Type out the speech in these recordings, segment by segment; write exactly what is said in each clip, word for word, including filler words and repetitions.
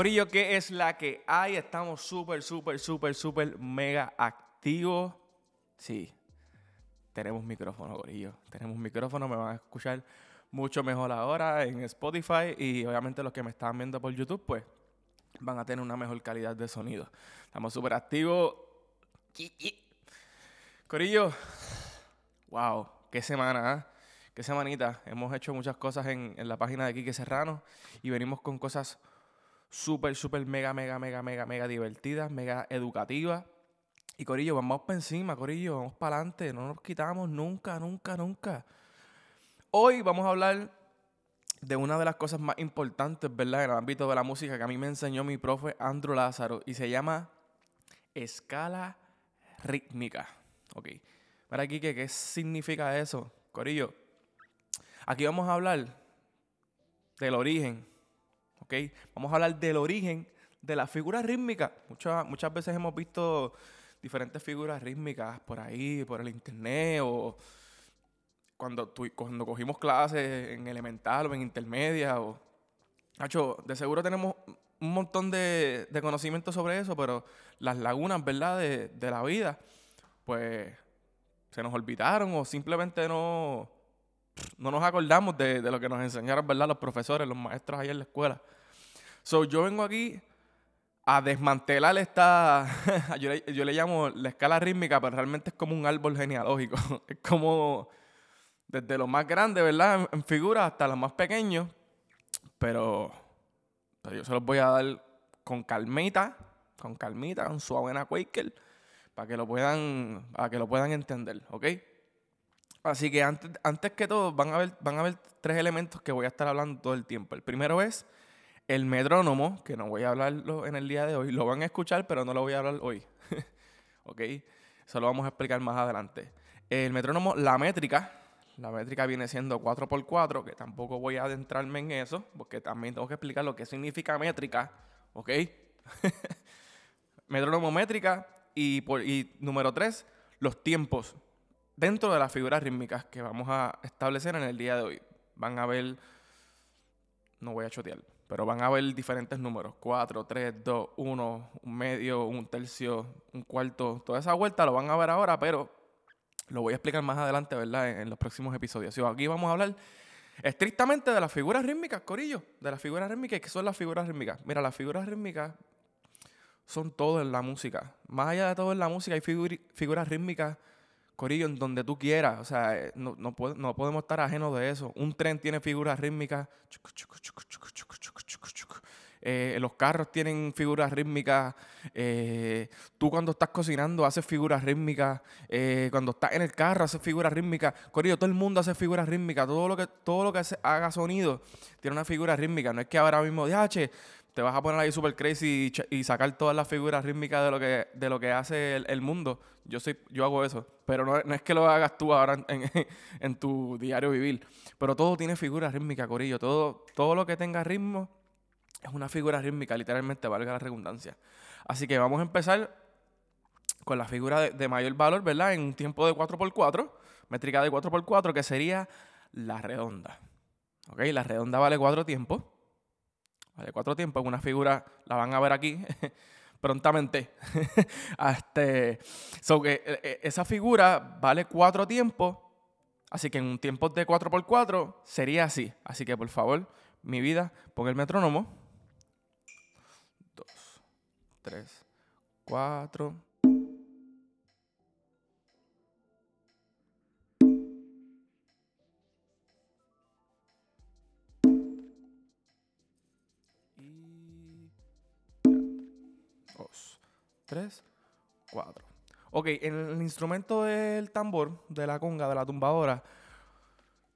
Corillo, ¿qué es la que hay? Estamos súper, súper, súper, súper mega activos. Sí, tenemos micrófono, Corillo. Tenemos micrófono, me van a escuchar mucho mejor ahora en Spotify y obviamente los que me están viendo por YouTube, pues van a tener una mejor calidad de sonido. Estamos súper activos. Corillo, wow, qué semana, ¿eh? Qué semanita. Hemos hecho muchas cosas en, en la página de Quique Serrano y venimos con cosas súper, súper, mega, mega, mega, mega, mega divertidas, mega educativas. Y Corillo, vamos para encima, Corillo, vamos para adelante. No nos quitamos nunca, nunca, nunca. Hoy vamos a hablar de una de las cosas más importantes, ¿verdad? En el ámbito de la música que a mí me enseñó mi profe Andro Lázaro y se llama escala rítmica. Ok. Mira, Quique, ¿qué significa eso? Corillo, aquí vamos a hablar del origen, ¿ok? Vamos a hablar del origen de la figura rítmica. Muchas, muchas veces hemos visto diferentes figuras rítmicas por ahí, por el internet, o cuando, tu, cuando cogimos clases en elemental o en intermedia. O... Nacho, de seguro tenemos un montón de, de conocimiento sobre eso, pero las lagunas, ¿verdad?, de, de la vida, pues se nos olvidaron o simplemente no, no nos acordamos de, de lo que nos enseñaron, ¿verdad?, los profesores, los maestros ahí en la escuela. So, yo vengo aquí a desmantelar esta... yo, le, yo le llamo la escala rítmica, pero realmente es como un árbol genealógico. Es como desde lo más grande, ¿verdad?, en, en figuras hasta los más pequeños. Pero, pero yo se los voy a dar con calmita, con calmita, con su avena Quaker, para que lo puedan, para que lo puedan entender, ¿ok? Así que antes, antes que todo van a ver, van a ver tres elementos que voy a estar hablando todo el tiempo. El primero es el metrónomo, que no voy a hablarlo en el día de hoy. Lo van a escuchar, pero no lo voy a hablar hoy. ¿Ok? Eso lo vamos a explicar más adelante. El metrónomo, la métrica. La métrica viene siendo cuatro por cuatro, que tampoco voy a adentrarme en eso, porque también tengo que explicar lo que significa métrica. ¿Ok? Metrónomo, métrica. Y, por, y número tres, los tiempos. Dentro de las figuras rítmicas que vamos a establecer en el día de hoy, van a ver, no voy a chotear, pero van a ver diferentes números: cuatro, tres, dos, uno, un medio, un tercio, un cuarto. Toda esa vuelta lo van a ver ahora, pero lo voy a explicar más adelante, ¿verdad?, en, en los próximos episodios. So, aquí vamos a hablar estrictamente de las figuras rítmicas, Corillo, de las figuras rítmicas. ¿Qué son las figuras rítmicas? Mira, las figuras rítmicas son todo en la música. Más allá de todo en la música, hay figur- figuras rítmicas, Corillo, en donde tú quieras. O sea, no, no, puede, no podemos estar ajenos de eso. Un tren tiene figuras rítmicas. Eh, los carros tienen figuras rítmicas. Eh, tú cuando estás cocinando haces figuras rítmicas. Eh, cuando estás en el carro haces figuras rítmicas. Corillo, todo el mundo hace figuras rítmicas. Todo lo que, todo lo que se haga sonido tiene una figura rítmica. No es que ahora mismo, ah, che, te vas a poner ahí super crazy y, y sacar todas las figuras rítmicas de lo que, de lo que hace el, el mundo. Yo soy, yo hago eso, pero no, no es que lo hagas tú ahora en, en, en tu diario vivir. Pero todo tiene figuras rítmicas, Corillo. Todo, todo lo que tenga ritmo es una figura rítmica, literalmente, valga la redundancia. Así que vamos a empezar con la figura de, de mayor valor, ¿verdad?, en un tiempo de cuatro por cuatro, métrica de cuatro por cuatro, que sería la redonda. ¿Ok? La redonda vale cuatro tiempos. Vale, cuatro tiempos. Una figura, la van a ver aquí prontamente. este, so que, esa figura vale cuatro tiempos, así que en un tiempo de cuatro por cuatro sería así. Así que, por favor, mi vida, pon el metrónomo. dos, tres, cuatro. dos, tres, cuatro. Ok, en el instrumento del tambor, de la conga, de la tumbadora,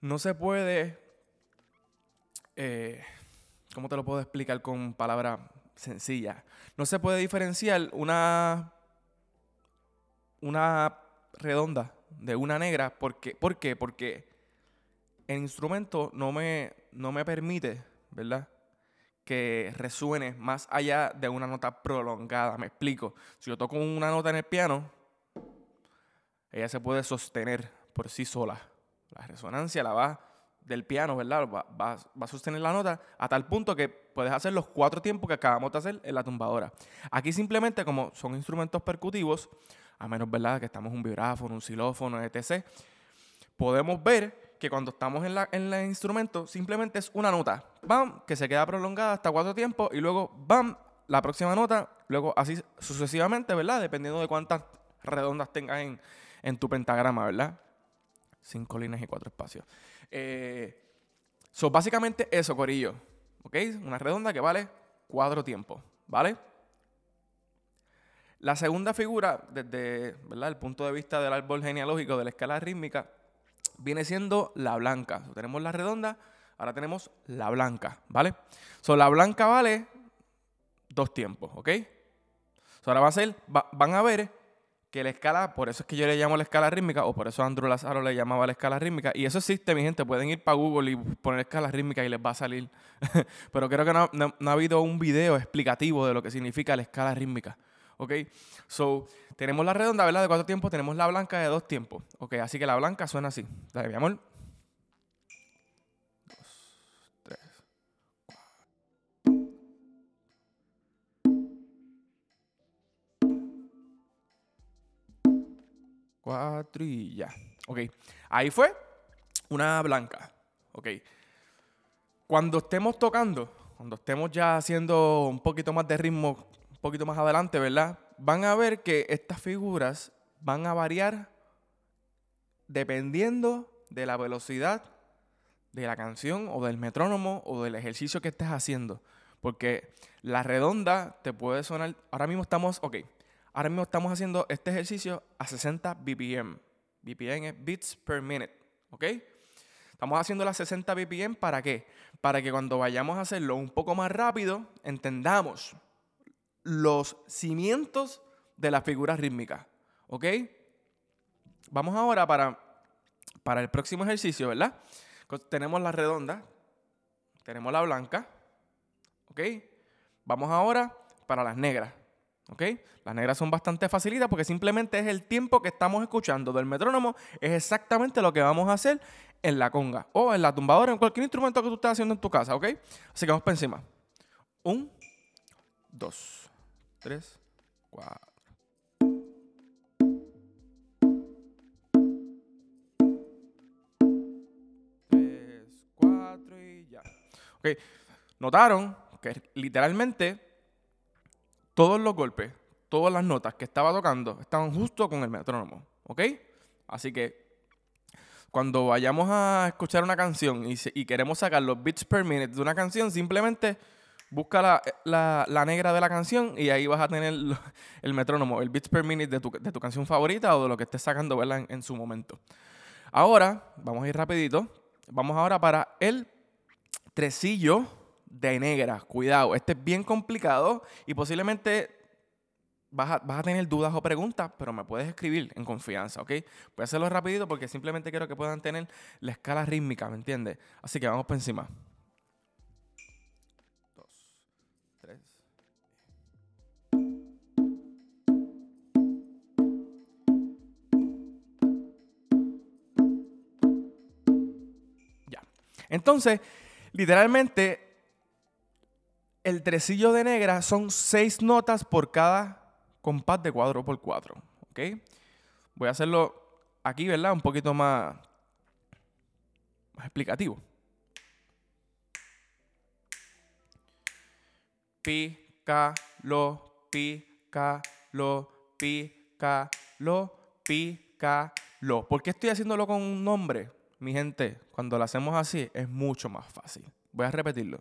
no se puede... Eh, ¿Cómo te lo puedo explicar con palabras sencillas? No se puede diferenciar una, una redonda de una negra. Porque, ¿Por qué? Porque el instrumento no me, no me permite, ¿verdad?, que resuene más allá de una nota prolongada. Me explico. Si yo toco una nota en el piano, ella se puede sostener por sí sola. La resonancia la va del piano, ¿verdad? Va, va, va a sostener la nota a tal punto que puedes hacer los cuatro tiempos que acabamos de hacer en la tumbadora. Aquí simplemente, como son instrumentos percutivos, a menos, ¿verdad?, que estamos un vibráfono, un xilófono, etcétera, podemos ver que cuando estamos en, la, en el instrumento simplemente es una nota, ¡bam!, que se queda prolongada hasta cuatro tiempos y luego, ¡bam!, la próxima nota, luego así sucesivamente, ¿verdad?, dependiendo de cuántas redondas tengas en, en tu pentagrama, ¿verdad?, cinco líneas y cuatro espacios. Eh, so, básicamente eso, corillo. ¿Ok? Una redonda que vale cuatro tiempos. ¿Vale? La segunda figura, desde, ¿verdad?, el punto de vista del árbol genealógico de la escala rítmica, viene siendo la blanca. So, tenemos la redonda, ahora tenemos la blanca. ¿Vale? So, la blanca vale dos tiempos. ¿Ok? So, ahora va a ser, va, van a ver... que la escala, por eso es que yo le llamo la escala rítmica, o por eso Andro Lázaro le llamaba la escala rítmica, y eso existe, mi gente, pueden ir para Google y poner escala rítmica y les va a salir. Pero creo que no, no, no ha habido un video explicativo de lo que significa la escala rítmica, ¿ok? So, tenemos la redonda, ¿verdad?, de cuatro tiempos, tenemos la blanca de dos tiempos, ¿ok? Así que la blanca suena así. Dale, mi amor. Cuatro y ya. Ok. Ahí fue una blanca. Ok. Cuando estemos tocando, cuando estemos ya haciendo un poquito más de ritmo, un poquito más adelante, ¿verdad?, van a ver que estas figuras van a variar dependiendo de la velocidad de la canción o del metrónomo o del ejercicio que estés haciendo. Porque la redonda te puede sonar... Ahora mismo estamos... Ok. Ahora mismo estamos haciendo este ejercicio a sesenta B P M. B P M es beats per minute, ¿ok? Estamos haciendo las sesenta B P M, ¿para qué? Para que cuando vayamos a hacerlo un poco más rápido, entendamos los cimientos de las figuras rítmicas, ¿ok? Vamos ahora para, para el próximo ejercicio, ¿verdad? Tenemos la redonda, tenemos la blanca, ¿ok? Vamos ahora para las negras. ¿Ok? Las negras son bastante facilitas porque simplemente es el tiempo que estamos escuchando del metrónomo, es exactamente lo que vamos a hacer en la conga o en la tumbadora, en cualquier instrumento que tú estés haciendo en tu casa, ¿ok? Así que vamos para encima. Un, dos, tres, cuatro. Tres, cuatro y ya. Ok, notaron que literalmente... todos los golpes, todas las notas que estaba tocando estaban justo con el metrónomo, ¿ok? Así que cuando vayamos a escuchar una canción y, se, y queremos sacar los beats per minute de una canción, simplemente busca la, la, la negra de la canción y ahí vas a tener el, el metrónomo, el beats per minute de tu, de tu canción favorita o de lo que estés sacando, ¿verdad?, en, en su momento. Ahora, vamos a ir rapidito. Vamos ahora para el tresillo de negra. Cuidado, este es bien complicado y posiblemente vas a, vas a tener dudas o preguntas, pero me puedes escribir en confianza, ¿ok? Voy a hacerlo rapidito porque simplemente quiero que puedan tener la escala rítmica, ¿me entiendes? Así que vamos por encima. Dos, tres. Ya. Entonces, literalmente... el tresillo de negra son seis notas por cada compás de cuatro por cuatro, ¿ok? Voy a hacerlo aquí, ¿verdad?, un poquito más, más explicativo. Pica, lo, pica, lo, pica, lo, pica, lo. ¿Por qué estoy haciéndolo con un nombre? Mi gente, cuando lo hacemos así es mucho más fácil. Voy a repetirlo.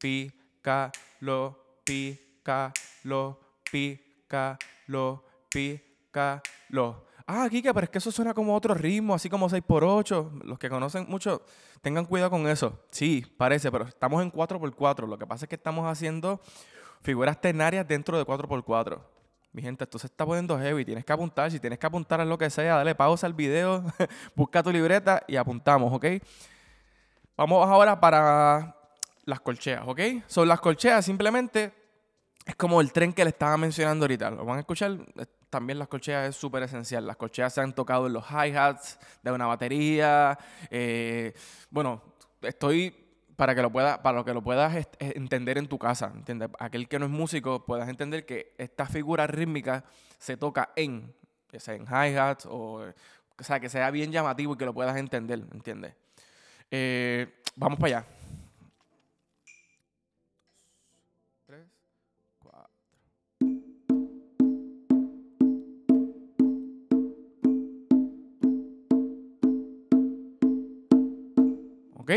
Pica. Pica, lo, pica, lo, pica, lo, pica, lo. Ah, Quique, pero es que eso suena como otro ritmo, así como seis por ocho. Los que conocen mucho, tengan cuidado con eso. Sí, parece, pero estamos en cuatro por cuatro. Lo que pasa es que estamos haciendo figuras ternarias dentro de cuatro por cuatro. Mi gente, esto se está poniendo heavy. Tienes que apuntar. Si tienes que apuntar a lo que sea, dale pausa al video, busca tu libreta y apuntamos, ¿ok? Vamos ahora para... las colcheas, ¿ok? Son las colcheas, simplemente es como el tren que le estaba mencionando ahorita. Lo van a escuchar. También las colcheas es súper esencial. Las colcheas se han tocado en los hi-hats de una batería. Eh, bueno, estoy para que lo pueda, para que lo puedas entender en tu casa, ¿entiendes? Aquel que no es músico puedas entender que esta figura rítmica se toca en, ya sea en hi-hats o, o sea, que sea bien llamativo y que lo puedas entender, ¿entiendes? Eh, vamos para allá. ¿Ok?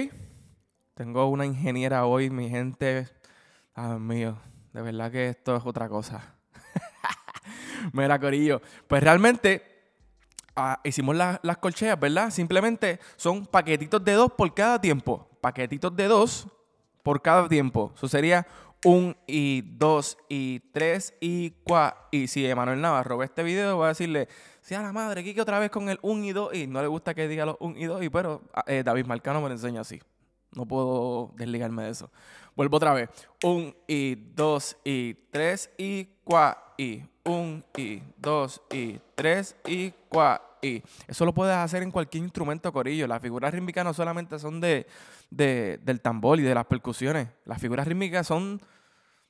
Tengo una ingeniera hoy, mi gente. Dios mío, de verdad que esto es otra cosa. Mira, corillo. Pues realmente ah, hicimos la, las corcheas, ¿verdad? Simplemente son paquetitos de dos por cada tiempo. Paquetitos de dos por cada tiempo. Eso sería un y dos y tres y cuatro. Y si Emmanuel Navarro ve este video, va a decirle... Sí, a la madre, Quique otra vez con el uno y dos. Y no le gusta que diga los uno y dos, pero eh, David Marcano me lo enseña así. No puedo desligarme de eso. Vuelvo otra vez. uno y dos y tres y cuatro y. uno y dos y tres y cuatro y. Eso lo puedes hacer en cualquier instrumento, corillo. Las figuras rítmicas no solamente son de, de, del tambor y de las percusiones. Las figuras rítmicas son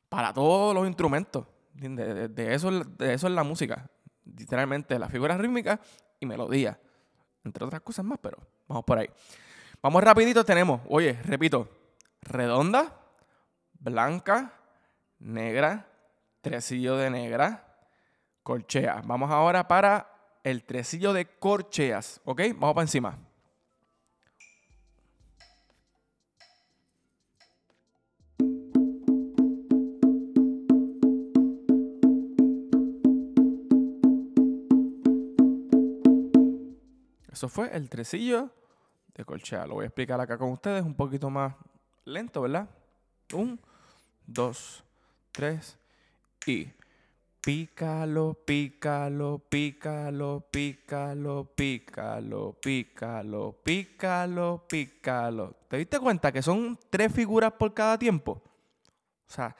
para todos los instrumentos. De, de, de, eso, de eso es la música. Literalmente las figuras rítmicas y melodías, entre otras cosas más, pero vamos por ahí. Vamos rapidito, tenemos, oye, repito, redonda, blanca, negra, tresillo de negra, corchea. Vamos ahora para el tresillo de corcheas, ¿ok? Vamos para encima. Eso fue el tresillo de corchea. Lo voy a explicar acá con ustedes un poquito más lento, ¿verdad? Un, dos, tres y... Pícalo, pícalo, pícalo, pícalo, pícalo, pícalo, pícalo, pícalo. ¿Te diste cuenta que son tres figuras por cada tiempo? O sea,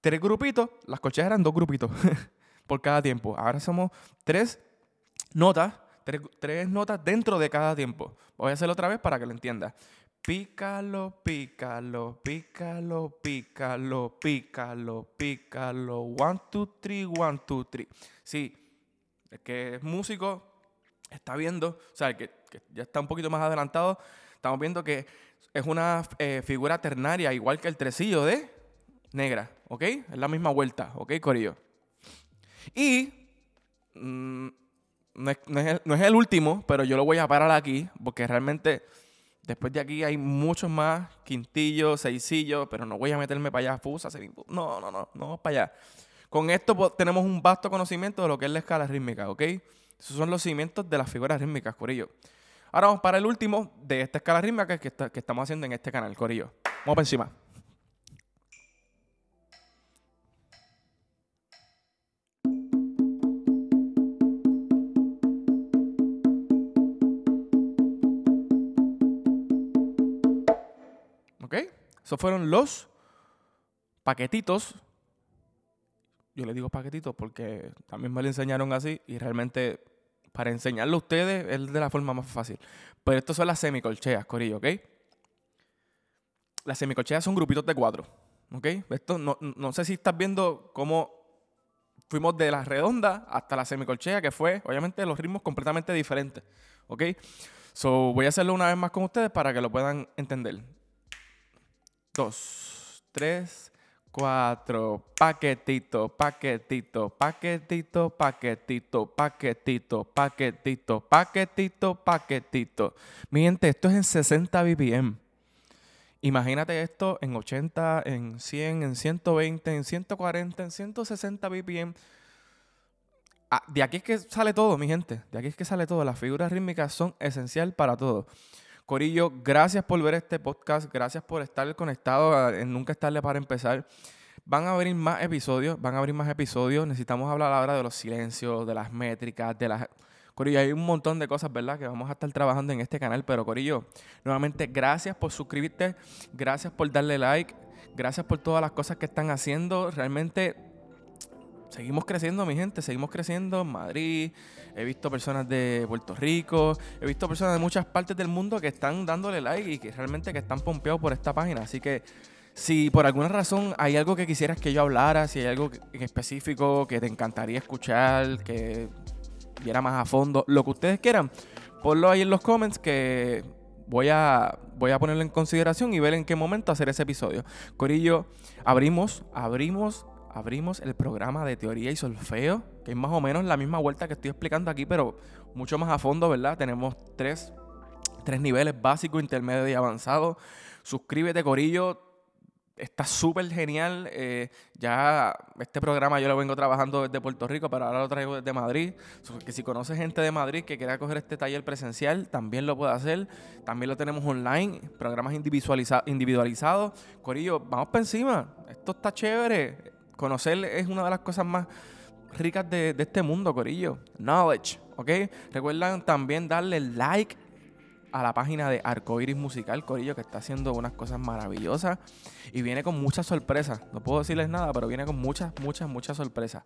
tres grupitos. Las corcheas eran dos grupitos por cada tiempo. Ahora somos tres notas. Tres, tres notas dentro de cada tiempo. Voy a hacerlo otra vez para que lo entiendas. Pícalo, pícalo, pícalo, pícalo, pícalo, pícalo. One, two, three, one, two, three. Sí, el que es músico está viendo, o sea, el que, que ya está un poquito más adelantado, estamos viendo que es una eh, figura ternaria, igual que el tresillo de negra, ¿ok? Es la misma vuelta, ¿ok, corillo? Y... Mmm, No es, no, es el, no es el último, pero yo lo voy a parar aquí porque realmente después de aquí hay muchos más quintillos, seisillos, pero no voy a meterme para allá, fusa, no, no, no, no para allá. Con esto pues, tenemos un vasto conocimiento de lo que es la escala rítmica, ¿ok? Esos son los cimientos de las figuras rítmicas, corillo. Ahora vamos para el último de esta escala rítmica que, está, que estamos haciendo en este canal, corillo. Vamos para encima. Esos fueron los paquetitos. Yo les digo paquetitos porque también me lo enseñaron así y realmente para enseñarlo a ustedes es de la forma más fácil. Pero estos son las semicolcheas, corillo, ¿ok? Las semicolcheas son grupitos de cuatro, ¿ok? Esto no, no sé si estás viendo cómo fuimos de la redonda hasta la semicolchea, que fue, obviamente, los ritmos completamente diferentes, ¿ok? So, voy a hacerlo una vez más con ustedes para que lo puedan entender. Dos, tres, cuatro, paquetito, paquetito, paquetito, paquetito, paquetito, paquetito, paquetito, paquetito. Mi gente, esto es en sesenta B P M. Imagínate esto en ochenta, en cien, en ciento veinte, en ciento cuarenta, en ciento sesenta B P M. Ah, de aquí es que sale todo, mi gente. De aquí es que sale todo. Las figuras rítmicas son esencial para todo. Corillo, gracias por ver este podcast, gracias por estar conectado, en nunca es tarde para empezar. Van a venir más episodios, van a abrir más episodios. Necesitamos hablar ahora de los silencios, de las métricas, de las... Corillo, hay un montón de cosas, ¿verdad?, que vamos a estar trabajando en este canal. Pero, Corillo, nuevamente, gracias por suscribirte, gracias por darle like, gracias por todas las cosas que están haciendo. Realmente... seguimos creciendo, mi gente, seguimos creciendo en Madrid. He visto personas de Puerto Rico, he visto personas de muchas partes del mundo que están dándole like y que realmente que están pompeados por esta página. Así que si por alguna razón hay algo que quisieras que yo hablara, si hay algo en específico que te encantaría escuchar, que viera más a fondo, lo que ustedes quieran, ponlo ahí en los comments que voy a, voy a ponerlo en consideración y ver en qué momento hacer ese episodio. Corillo, abrimos, abrimos... abrimos el programa de teoría y solfeo, que es más o menos la misma vuelta que estoy explicando aquí, pero mucho más a fondo, ¿verdad? Tenemos tres, tres niveles: básico, intermedio y avanzado. Suscríbete, corillo. Está súper genial. Eh, ya este programa yo lo vengo trabajando desde Puerto Rico, pero ahora lo traigo desde Madrid. Que si conoces gente de Madrid que quiera coger este taller presencial, también lo puede hacer. También lo tenemos online, programas individualiza- individualizados. Corillo, vamos para encima. Esto está chévere. Conocer es una de las cosas más ricas de, de este mundo, corillo. Knowledge, ¿ok? Recuerdan también darle like a la página de Arcoiris Musical, corillo, que está haciendo unas cosas maravillosas y viene con muchas sorpresas. No puedo decirles nada, pero viene con muchas, muchas, muchas sorpresas.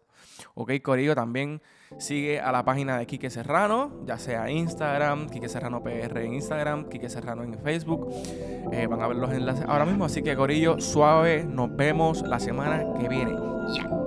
Ok, corillo, también sigue a la página de Quique Serrano, ya sea Instagram, Quique Serrano P R en Instagram, Quique Serrano en Facebook. Eh, van a ver los enlaces ahora mismo. Así que, corillo, suave, nos vemos la semana que viene. Yeah.